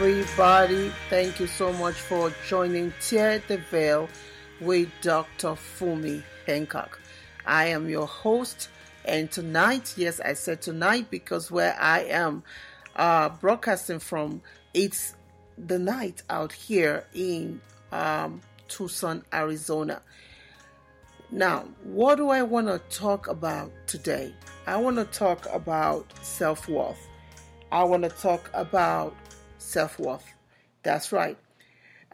everybody. Thank you so much for joining Tear the Veil with Dr. Fumi Hancock. I am your host, and tonight, yes, I said tonight because where I am broadcasting from, it's the night out here in Tucson, Arizona. Now, what do I want to talk about today? I want to talk about self-worth. I want to talk about self-worth. That's right.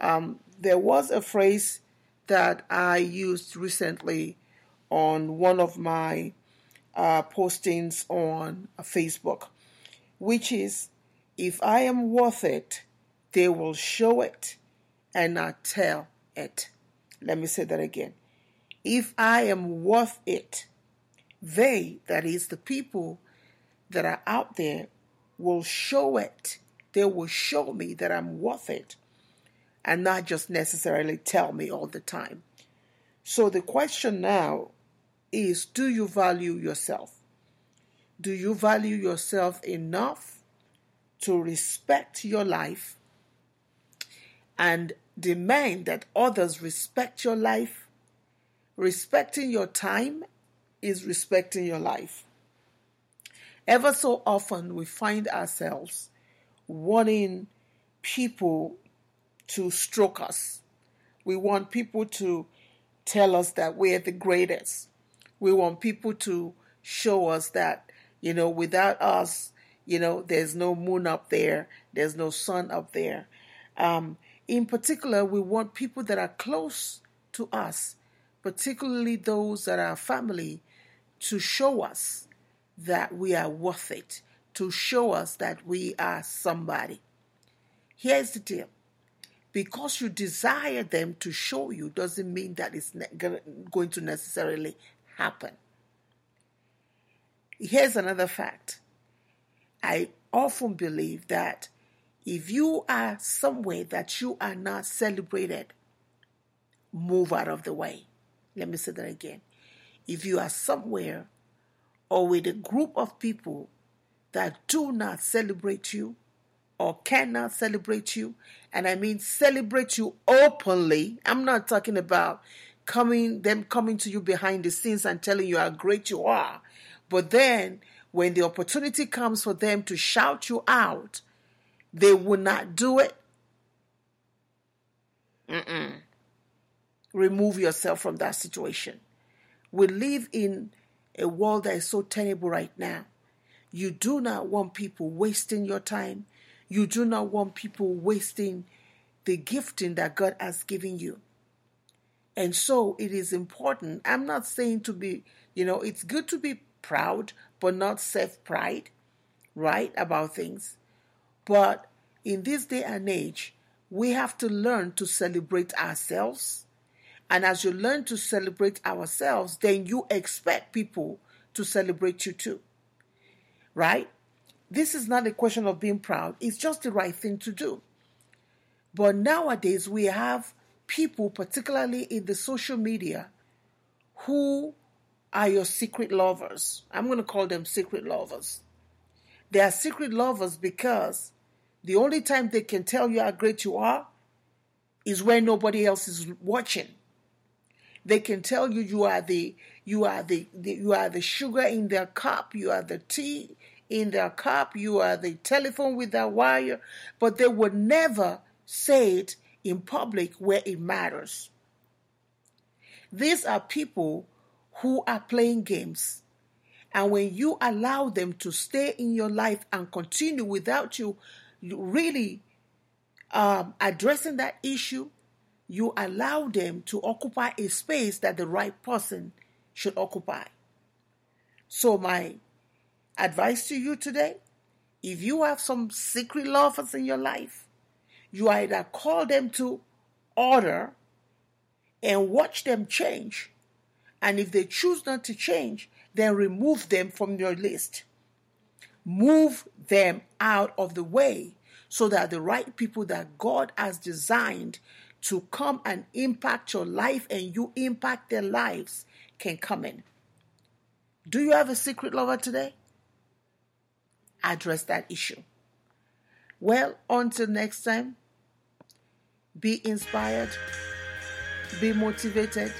There was a phrase that I used recently on one of my postings on Facebook, which is, if I am worth it, they will show it and not tell it. Let me say that again. If I am worth it, they, that is the people that are out there, will show it. They will show me that I'm worth it and not just necessarily tell me all the time. So the question now is, do you value yourself? Do you value yourself enough to respect your life and demand that others respect your life? Respecting your time is respecting your life. Ever so often, we find ourselves wanting people to stroke us. We want people to tell us that we're the greatest. We want people to show us that, without us, there's no moon up there. There's no sun up there. In particular, we want people that are close to us, particularly those that are family, to show us that we are worth it, to show us that we are somebody. Here's the deal. Because you desire them to show you doesn't mean that it's going to necessarily happen. Here's another fact. I often believe that if you are somewhere that you are not celebrated, move out of the way. Let me say that again. If you are somewhere or with a group of people that do not celebrate you or cannot celebrate you, and I mean celebrate you openly, I'm not talking about them coming to you behind the scenes and telling you how great you are, but then when the opportunity comes for them to shout you out, they will not do it. Remove yourself from that situation. We live in a world that is so terrible right now. You do not want people wasting your time. You do not want people wasting the gifting that God has given you. And so it is important. I'm not saying to be, it's good to be proud, but not self-pride, right, about things. But in this day and age, we have to learn to celebrate ourselves. And as you learn to celebrate ourselves, then you expect people to celebrate you too, right? This is not a question of being proud. It's just the right thing to do. But nowadays, we have people, particularly in the social media, who are your secret lovers. I'm going to call them secret lovers. They are secret lovers because the only time they can tell you how great you are is when nobody else is watching. They can tell you you are the sugar in their cup, you are the tea in their cup, you are the telephone with that wire, but they would never say it in public where it matters. These are people who are playing games. And when you allow them to stay in your life and continue without you really addressing that issue, you allow them to occupy a space that the right person should occupy. So my advice to you today, if you have some secret lovers in your life, you either call them to order and watch them change. And if they choose not to change, then remove them from your list. Move them out of the way so that the right people that God has designed to come and impact your life and you impact their lives can come in. Do you have a secret lover today? Address that issue. Well, until next time, be inspired, be motivated,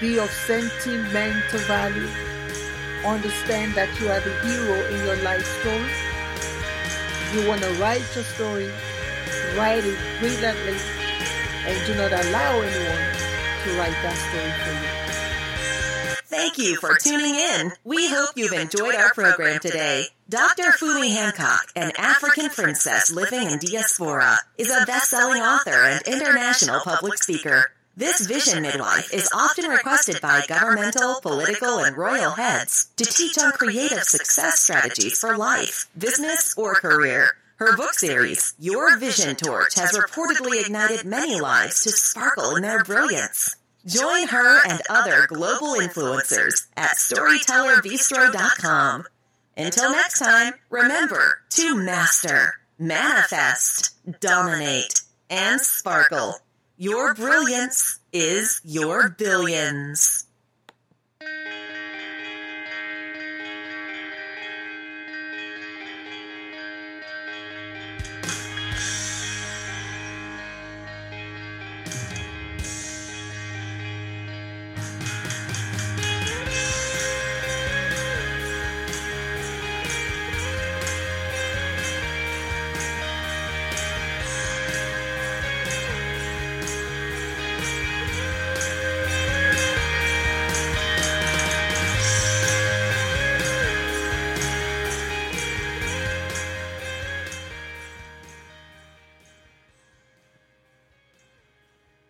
be of sentimental value. Understand that you are the hero in your life story. You want to write your story, write it brilliantly, and do not allow anyone to write that story for you. Thank you for tuning in. We hope you've enjoyed our program today. Dr. Fumi Hancock, an African princess living in diaspora, is a best-selling author and international public speaker. This vision midwife is often requested by governmental, political, and royal heads to teach on creative success strategies for life, business, or career. Her book series, Your Vision Torch, has reportedly ignited many lives to sparkle in their brilliance. Join her and other global influencers at StorytellerBistro.com. Until next time, remember to master, manifest, dominate, and sparkle. Your brilliance is your billions.